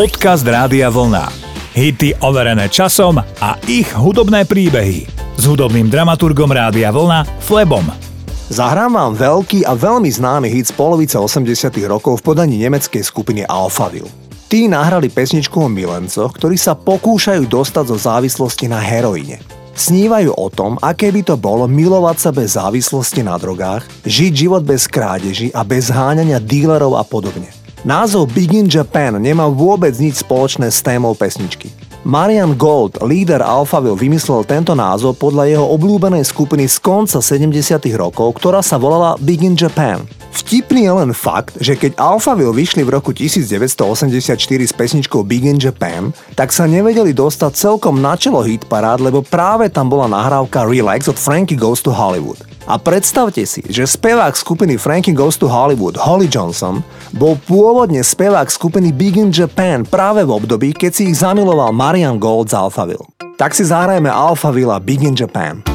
Podcast Rádia Vlna. Hity overené časom a ich hudobné príbehy. S hudobným dramaturgom Rádia Vlna, Flebom. Zahrám vám veľký a veľmi známy hit z polovice 80. rokov v podaní nemeckej skupiny Alphaville. Tí nahrali pesničku o milencoch, ktorí sa pokúšajú dostať zo závislosti na heroíne. Snívajú o tom, aké by to bolo milovať sa bez závislosti na drogách, žiť život bez krádeží a bez háňania dílerov a podobne. Názov Big in Japan nemá vôbec nič spoločné s témou pesničky. Marian Gold, líder Alphaville, vymyslel tento názov podľa jeho obľúbenej skupiny z konca 70. rokov, ktorá sa volala Big in Japan. Vtipný je len fakt, že keď Alphaville vyšli v roku 1984 s pesničkou Big in Japan, tak sa nevedeli dostať celkom na čelo hit parád, lebo práve tam bola nahrávka Relax od Frankie Goes to Hollywood. A predstavte si, že spevák skupiny Frankie Goes to Hollywood, Holly Johnson, bol pôvodne spevák skupiny Big in Japan práve v období, keď si ich zamiloval Marian Gold z Alphaville. Tak si zahrajeme Alphaville a Big in Japan.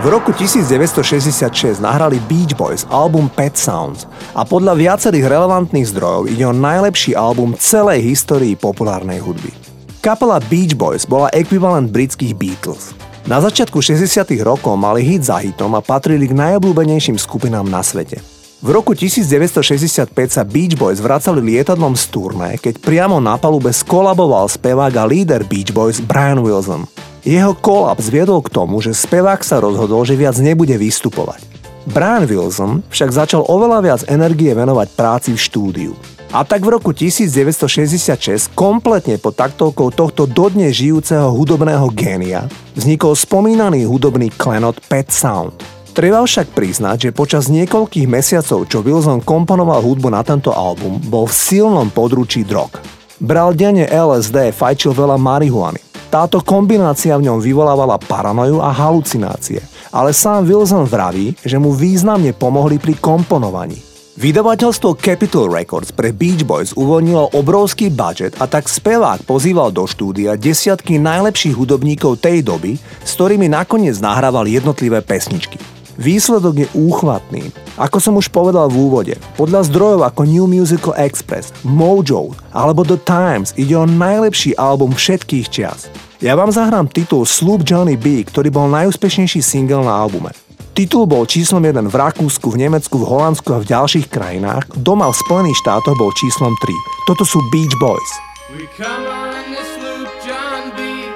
V roku 1966 nahrali Beach Boys album Pet Sounds a podľa viacerých relevantných zdrojov ide o najlepší album celej histórii populárnej hudby. Kapela Beach Boys bola ekvivalent britských Beatles. Na začiatku 60. rokov mali hit za hitom a patrili k najobľúbenejším skupinám na svete. V roku 1965 sa Beach Boys vracali lietadlom z turné, keď priamo na palube skolaboval spevák a líder Beach Boys Brian Wilson. Jeho kolaps viedol k tomu, že spevák sa rozhodol, že viac nebude vystupovať. Brian Wilson však začal oveľa viac energie venovať práci v štúdiu. A tak v roku 1966 kompletne pod taktovkou tohto dodnes žijúceho hudobného génia vznikol spomínaný hudobný klenot Pet Sound. Treba však priznať, že počas niekoľkých mesiacov, čo Wilson komponoval hudbu na tento album, bol v silnom područí drog. Bral denne LSD, fajčil veľa marihuany. Táto kombinácia v ňom vyvolávala paranoju a halucinácie, ale sám Wilson vraví, že mu významne pomohli pri komponovaní. Vydavateľstvo Capitol Records pre Beach Boys uvoľnilo obrovský budžet a tak spevák pozýval do štúdia desiatky najlepších hudobníkov tej doby, s ktorými nakoniec nahrával jednotlivé pesničky. Výsledok je úchvatný. Ako som už povedal v úvode, podľa zdrojov ako New Musical Express, Mojo alebo The Times ide o najlepší album všetkých čias. Ja vám zahrám titul Sloop Johnny B, ktorý bol najúspešnejší single na albume. Titul bol číslom 1 v Rakúsku, v Nemecku, v Holandsku a v ďalších krajinách, doma v Spojených štátoch bol číslom 3. Toto sú Beach Boys. We come on the sloop John B.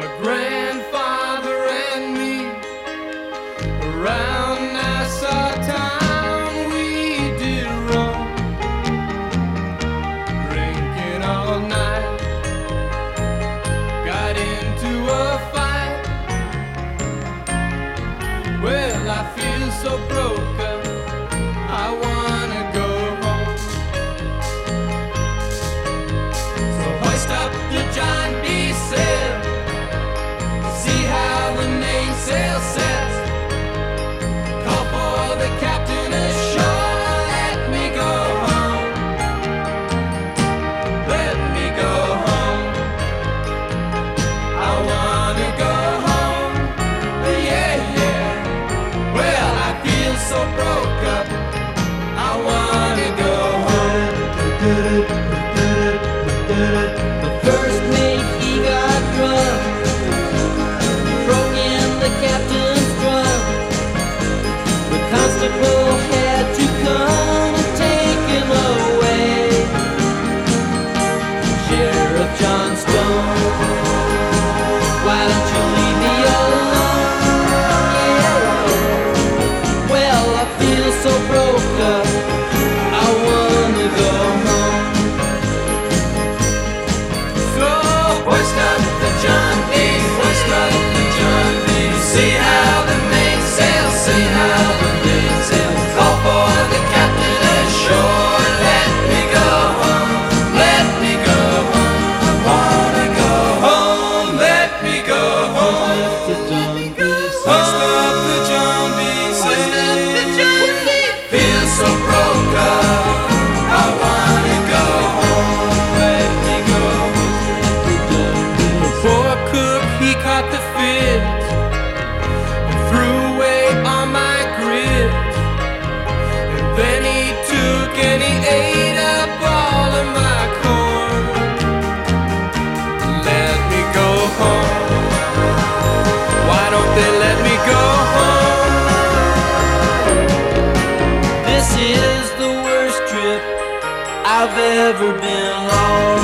My grandfather and me. Around Nassau town we did roam, drinking all night, got into a fight. Well, I feel so broken, I wanna go home. So hoist up the John B. sail, see how the mainsail sets. Call for the captain ashore, let me go home, let me go home. I wanna go home, yeah, yeah. Well, I feel so broke up, I wanna go home. The first mate, he got drunk, he broke in the captain's drum. The constable had to come and take him away. Sheriff Johnstone, why don't you leave me alone? Yeah. Well, I feel so broke up, I wanna go home. So hoist up the John B, hoist up the John B. See how the mainsail, see how the mainsail. Call for the captain ashore, let me go home, let me go home. I wanna go home, let me go home. Hoist up the John B, feel so broke up, I wanna go home, let me go home. Before a cook, he caught the fish and threw away all my grit. And then he took and he ate up all of my corn. Let me go home. Why don't they let me go home? This is the worst trip I've ever been on.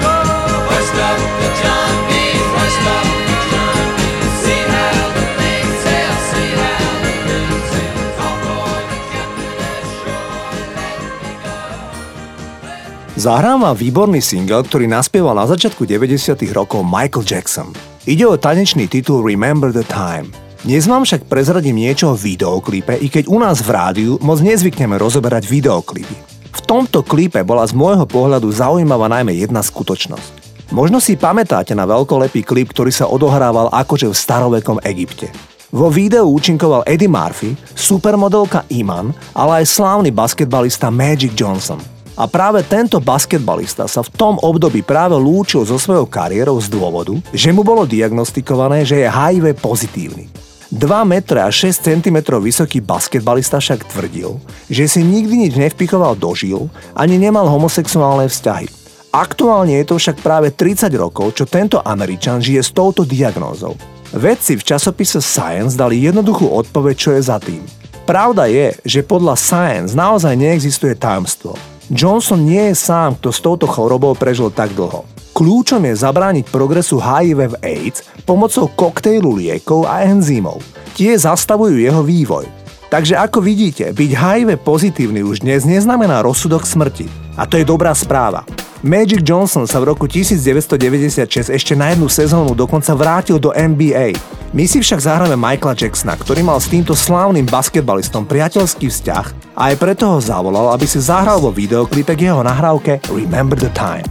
So hoist up the John B, hoist up the John B. See how the mainsail, see how the mainsail. Call for the captain ashore, let me go home, let me. Zahrám vám výborný single, ktorý naspieval na začiatku 90. rokov Michael Jackson. Ide o tanečný titul Remember the Time. Dnes vám však prezradím niečo o videoklipe, i keď u nás v rádiu moc nezvykneme rozoberať videoklipy. V tomto klipe bola z môjho pohľadu zaujímavá najmä jedna skutočnosť. Možno si pamätáte na veľkolepý klip, ktorý sa odohrával akože v starovekom Egypte. Vo videu účinkoval Eddie Murphy, supermodelka Iman, ale aj slávny basketbalista Magic Johnson. A práve tento basketbalista sa v tom období práve lúčil so svojou kariérou z dôvodu, že mu bolo diagnostikované, že je HIV pozitívny. 2 metre a 6 cm vysoký basketbalista však tvrdil, že si nikdy nič nevpikoval do žil, ani nemal homosexuálne vzťahy. Aktuálne je to však práve 30 rokov, čo tento Američan žije s touto diagnózou. Vedci v časopise Science dali jednoduchú odpoveď, čo je za tým. Pravda je, že podľa Science naozaj neexistuje tajomstvo. Johnson nie je sám, kto s touto chorobou prežil tak dlho. Kľúčom je zabrániť progresu HIV v AIDS pomocou koktejlu liekov a enzymov. Tie zastavujú jeho vývoj. Takže ako vidíte, byť HIV pozitívny už dnes neznamená rozsudok smrti. A to je dobrá správa. Magic Johnson sa v roku 1996 ešte na jednu sezónu dokonca vrátil do NBA. My si však zahráme Michaela Jacksona, ktorý mal s týmto slávnym basketbalistom priateľský vzťah a aj preto ho zavolal, aby si zahral vo videoklipe k jeho nahrávke Remember the Time.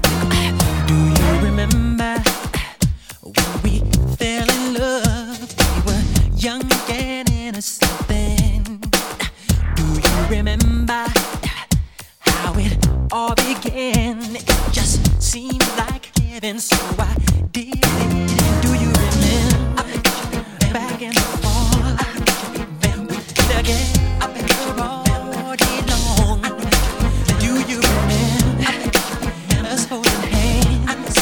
So I did it. Do you remember? Back in the fall, I remember again. I've been here all day long. Do you remember us holding hands?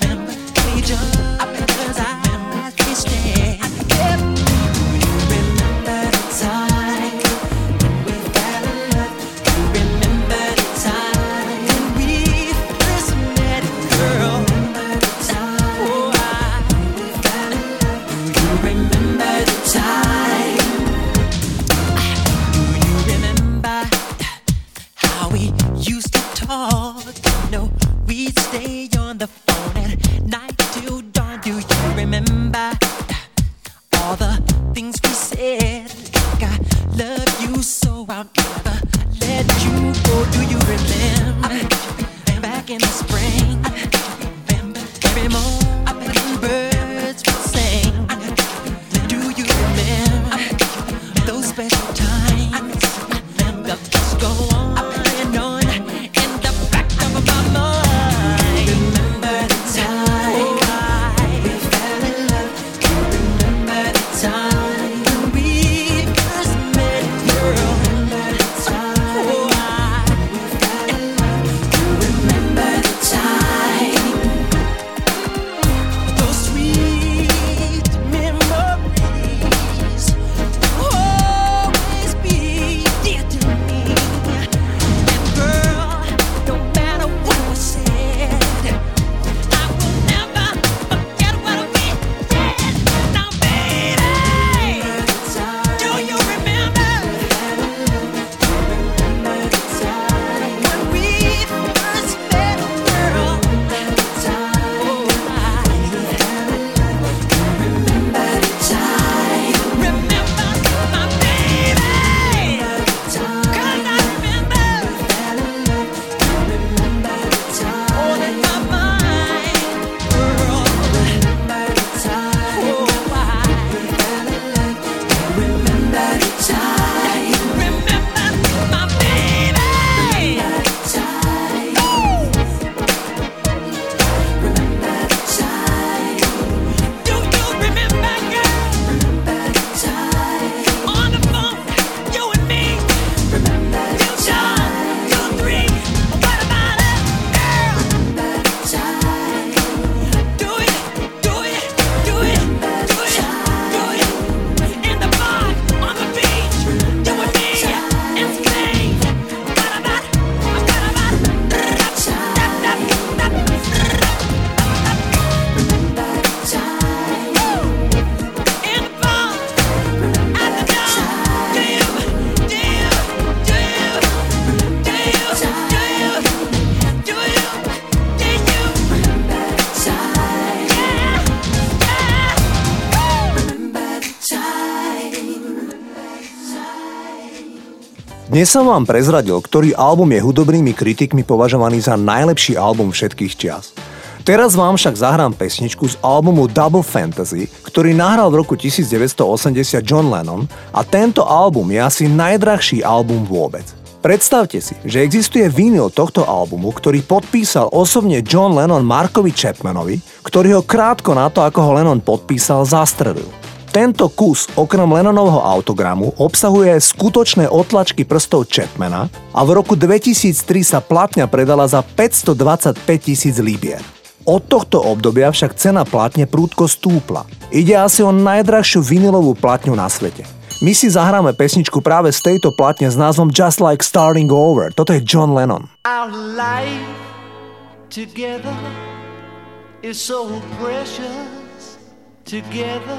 Remember we just up in those eyes we stand. Do you remember the time when we fell in love? Do you remember the time when we first met, girl? Dnes som vám prezradil, ktorý album je hudobnými kritikmi považovaný za najlepší album všetkých čias. Teraz vám však zahrám pesničku z albumu Double Fantasy, ktorý nahral v roku 1980 John Lennon a tento album je asi najdrahší album vôbec. Predstavte si, že existuje vinyl tohto albumu, ktorý podpísal osobne John Lennon Markovi Chapmanovi, ktorý ho krátko na to, ako ho Lennon podpísal, zastrelil. Tento kus okrem Lennonovho autogramu obsahuje skutočné otlačky prstov Chapmana a v roku 2003 sa platňa predala za 525 000 libier. Od tohto obdobia však cena platne prúdko stúpla. Ide asi o najdrahšiu vinilovú platňu na svete. My si zahráme pesničku práve z tejto platne s názvom Just Like Starting Over. Toto je John Lennon. Our life together is so precious. Together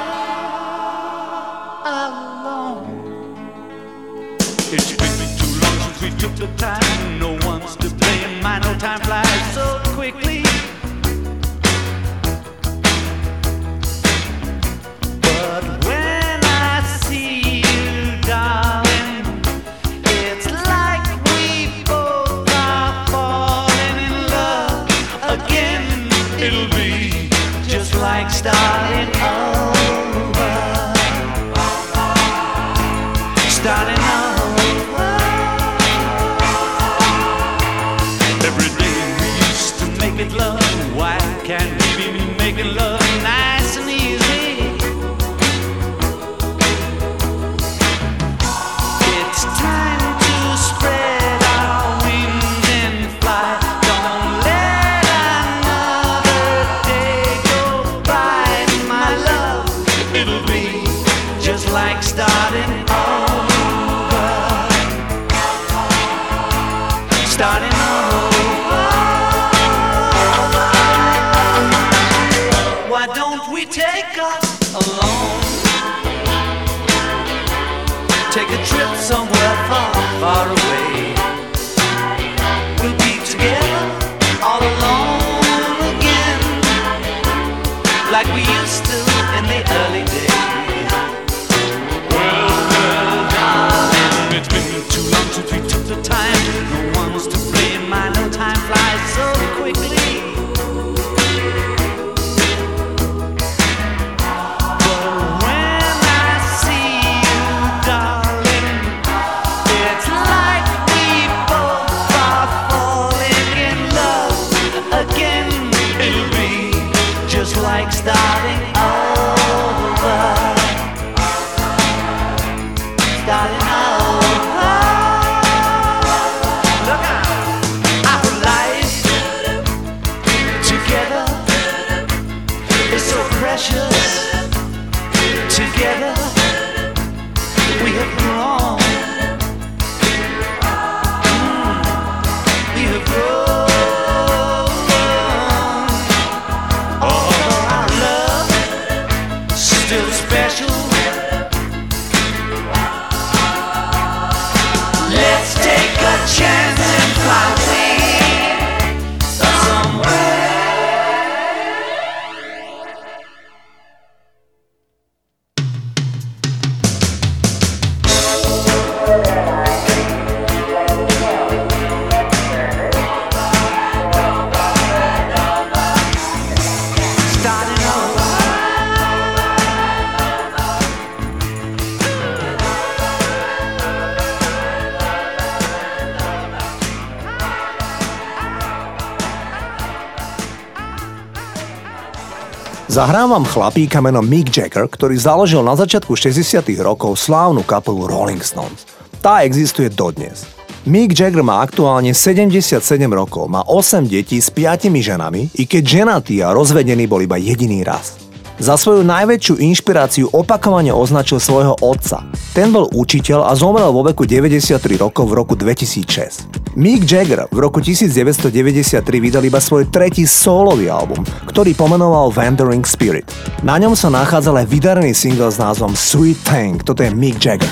alone. It's we took the time, no one's to blame. My no time flies so quickly. But when I see you, darling, it's like we both are falling in love again. It'll be just like starting over. Starting over. Love, why can't we be making love nice and easy? It's time to spread our wings and fly. Don't let another day go by, my love. It'll be just like starting over. Starting over. Somewhere far, far away, we'll be together all alone again, like we used to in the early days. Well, well, darling, it's been too long since we took the time. No one was to blame. My no time flies so quickly. Zahrám vám chlapíka menom Mick Jagger, ktorý založil na začiatku 60. rokov slávnu kapelu Rolling Stones. Tá existuje dodnes. Mick Jagger má aktuálne 77 rokov, má 8 detí s 5 ženami, i keď ženatý a rozvedený bol iba jediný raz. Za svoju najväčšiu inšpiráciu opakovane označil svojho otca. Ten bol učiteľ a zomrel vo veku 93 rokov v roku 2006. Mick Jagger v roku 1993 vydal iba svoj tretí sólový album, ktorý pomenoval Wandering Spirit. Na ňom sa nachádzal aj vydarený single s názvom Sweet Thing. Toto je Mick Jagger.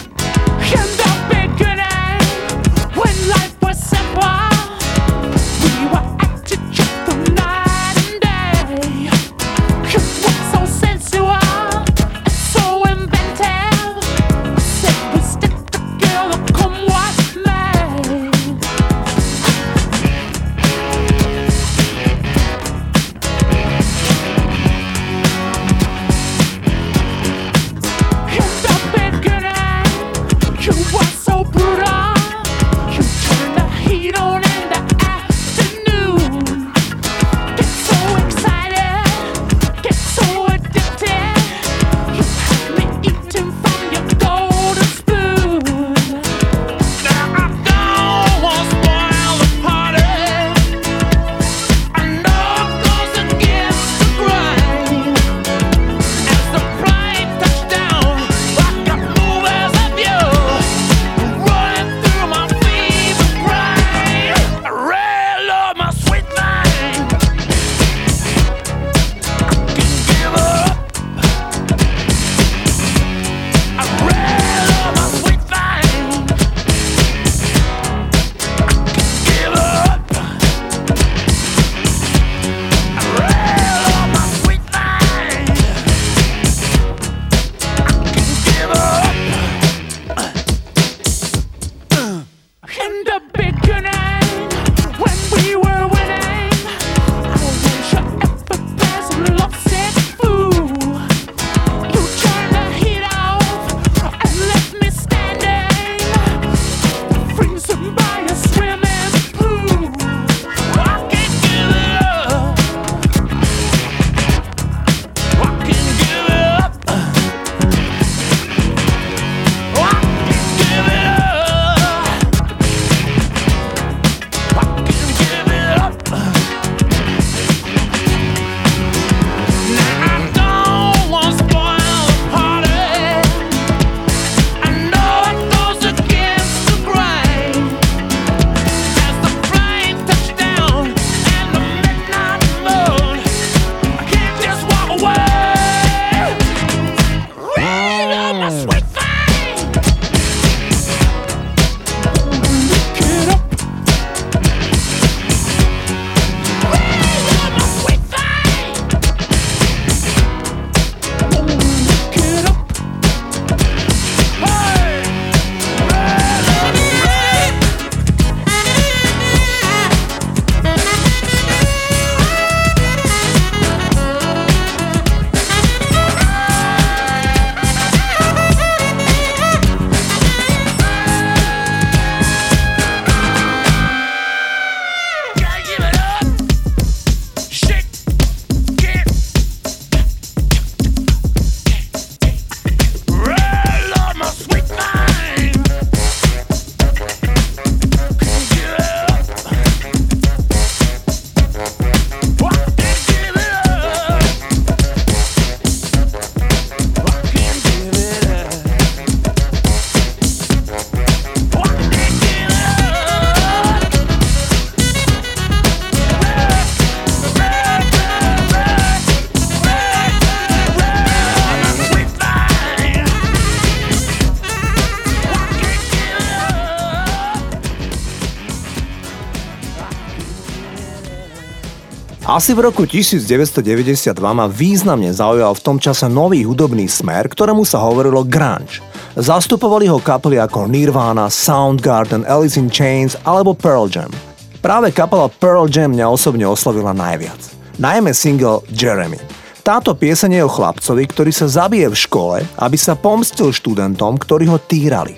Asi v roku 1992 ma významne zaujal v tom čase nový hudobný smer, ktorému sa hovorilo grunge. Zastupovali ho kapely ako Nirvana, Soundgarden, Alice in Chains alebo Pearl Jam. Práve kapela Pearl Jam mňa osobne oslovila najviac. Najmä single Jeremy. Táto pieseň je o chlapcovi, ktorý sa zabije v škole, aby sa pomstil študentom, ktorí ho týrali.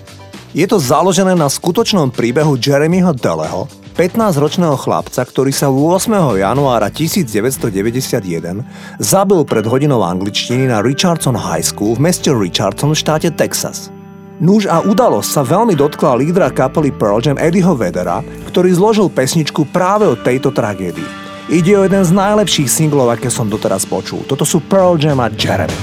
Je to založené na skutočnom príbehu Jeremyho Deleho, 15-ročného chlapca, ktorý sa 8. januára 1991 zabil pred hodinou angličtiny na Richardson High School v meste Richardson v štáte Texas. Núž a udalosť sa veľmi dotkla lídra kapely Pearl Jam Eddieho Vedera, ktorý zložil pesničku práve o tejto tragédii. Ide o jeden z najlepších singlov, aké som doteraz počul. Toto sú Pearl Jam a Jeremy.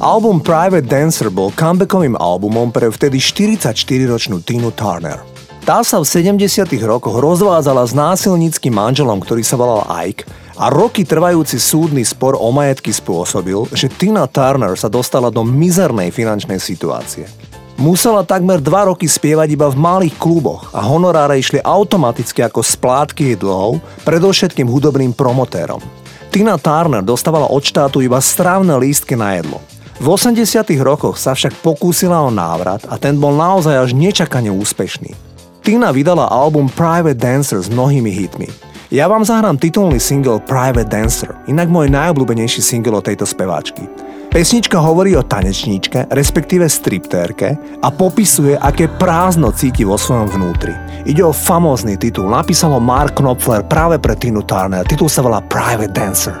Album Private Dancer bol comebackovým albumom pre vtedy 44-ročnú Tinu Turner. Tá sa v 70-tych rokoch rozvádzala s násilníckym manželom, ktorý sa volal Ike, a roky trvajúci súdny spor o majetky spôsobil, že Tina Turner sa dostala do mizernej finančnej situácie. Musela takmer 2 roky spievať iba v malých kluboch a honoráre išli automaticky ako splátky jej dlhov, predovšetkým hudobným promotérom. Tina Turner dostávala od štátu iba strávne lístky na jedlo. V 80-tych rokoch sa však pokúsila o návrat a ten bol naozaj až nečakane úspešný. Tina vydala album Private Dancer s mnohými hitmi. Ja vám zahrám titulný single Private Dancer, inak môj najobľúbenejší single od tejto speváčky. Pesnička hovorí o tanečníčke, respektíve striptérke a popisuje, aké prázdno cíti vo svojom vnútri. Ide o famózny titul, napísalo Mark Knopfler práve pre Tinu Turner. Titul sa volá Private Dancer.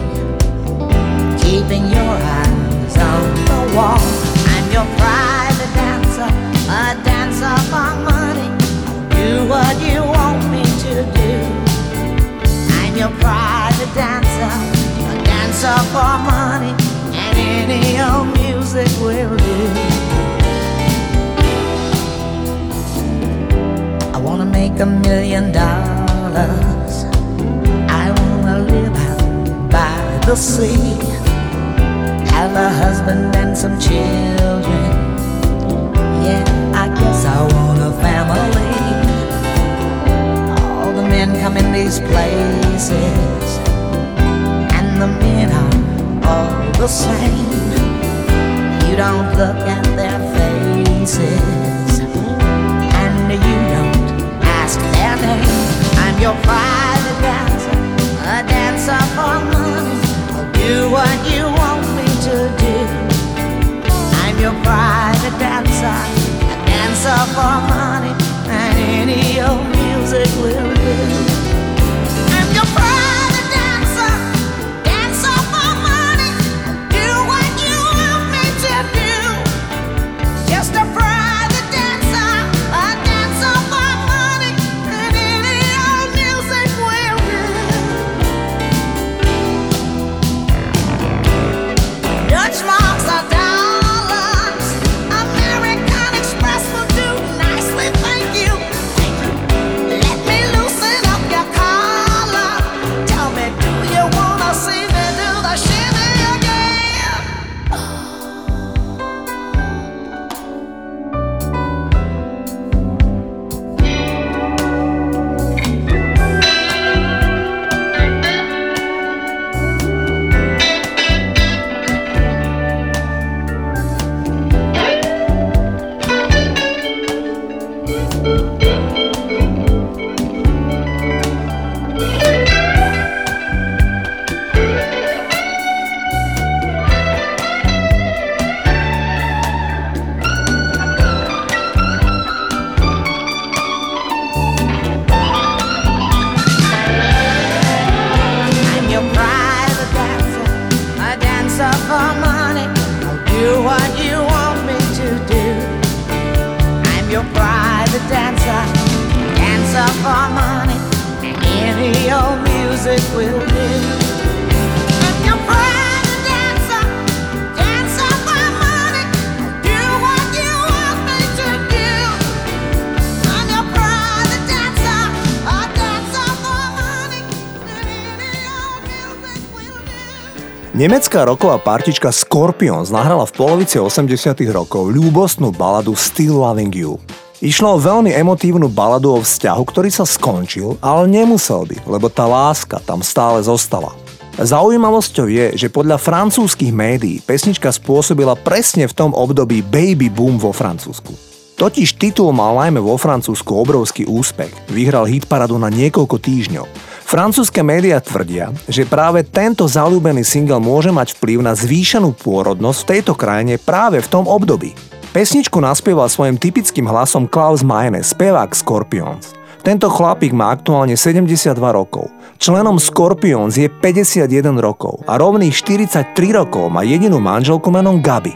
keeping your eyes on the wall. I'm your private dancer, a dancer for money. Do what you want me to do. I'm your private dancer, a dancer for money. Any old music will do. I wanna make $1 million. I wanna live out by the sea. Have a husband and some children. Yeah, I guess I want a family. All the men come in these places, and the men are all the same. You don't look at their faces, and you don't ask their name. I'm your private dancer, a dancer for money. I'll do what you want me to do. I'm your private dancer, a dancer for money, and any old music will do. I'm your private. Nemecká rocková partička Scorpions nahrala v polovici 80-tych rokov ľúbostnú baladu Still Loving You. Išlo o veľmi emotívnu baladu o vzťahu, ktorý sa skončil, ale nemusel by, lebo tá láska tam stále zostala. Zaujímavosťou je, že podľa francúzskych médií pesnička spôsobila presne v tom období baby boom vo Francúzsku. Totiž titul mal najmä vo Francúzsku obrovský úspech, vyhral hitparadu na niekoľko týždňov. V Francúzske médiá tvrdia, že práve tento zaľúbený single môže mať vplyv na zvýšenú pôrodnosť v tejto krajine práve v tom období. Pesničku naspieval svojim typickým hlasom Klaus Meine, spevák Scorpions. Tento chlapík má aktuálne 72 rokov. Členom Scorpions je 51 rokov a rovných 43 rokov má jedinú manželku menom Gabi.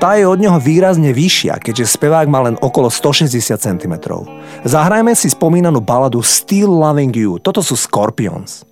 Tá je od neho výrazne vyššia, keďže spevák má len okolo 160 cm. Zahrajme si spomínanú baladu Still Loving You. Toto sú Scorpions.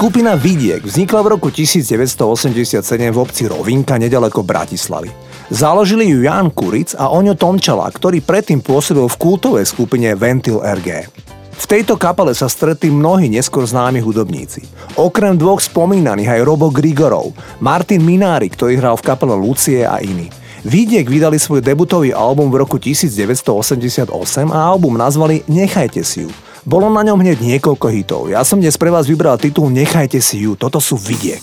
Skupina Vidiek vznikla v roku 1987 v obci Rovinka nedaleko Bratislavy. Založili ju Ján Kuric a Oňo Tomčala, ktorý predtým pôsobil v kultovej skupine Ventil RG. V tejto kapele sa stretli mnohí neskôr známi hudobníci. Okrem dvoch spomínaných aj Robo Grigorov, Martin Minári, ktorý hral v kapele Lucie a iní. Vidiek vydali svoj debutový album v roku 1988 a album nazvali Nechajte si ju. Bolo na ňom hneď niekoľko hitov. Ja som dnes pre vás vybral titul Nechajte si ju. Toto sú Vidiek.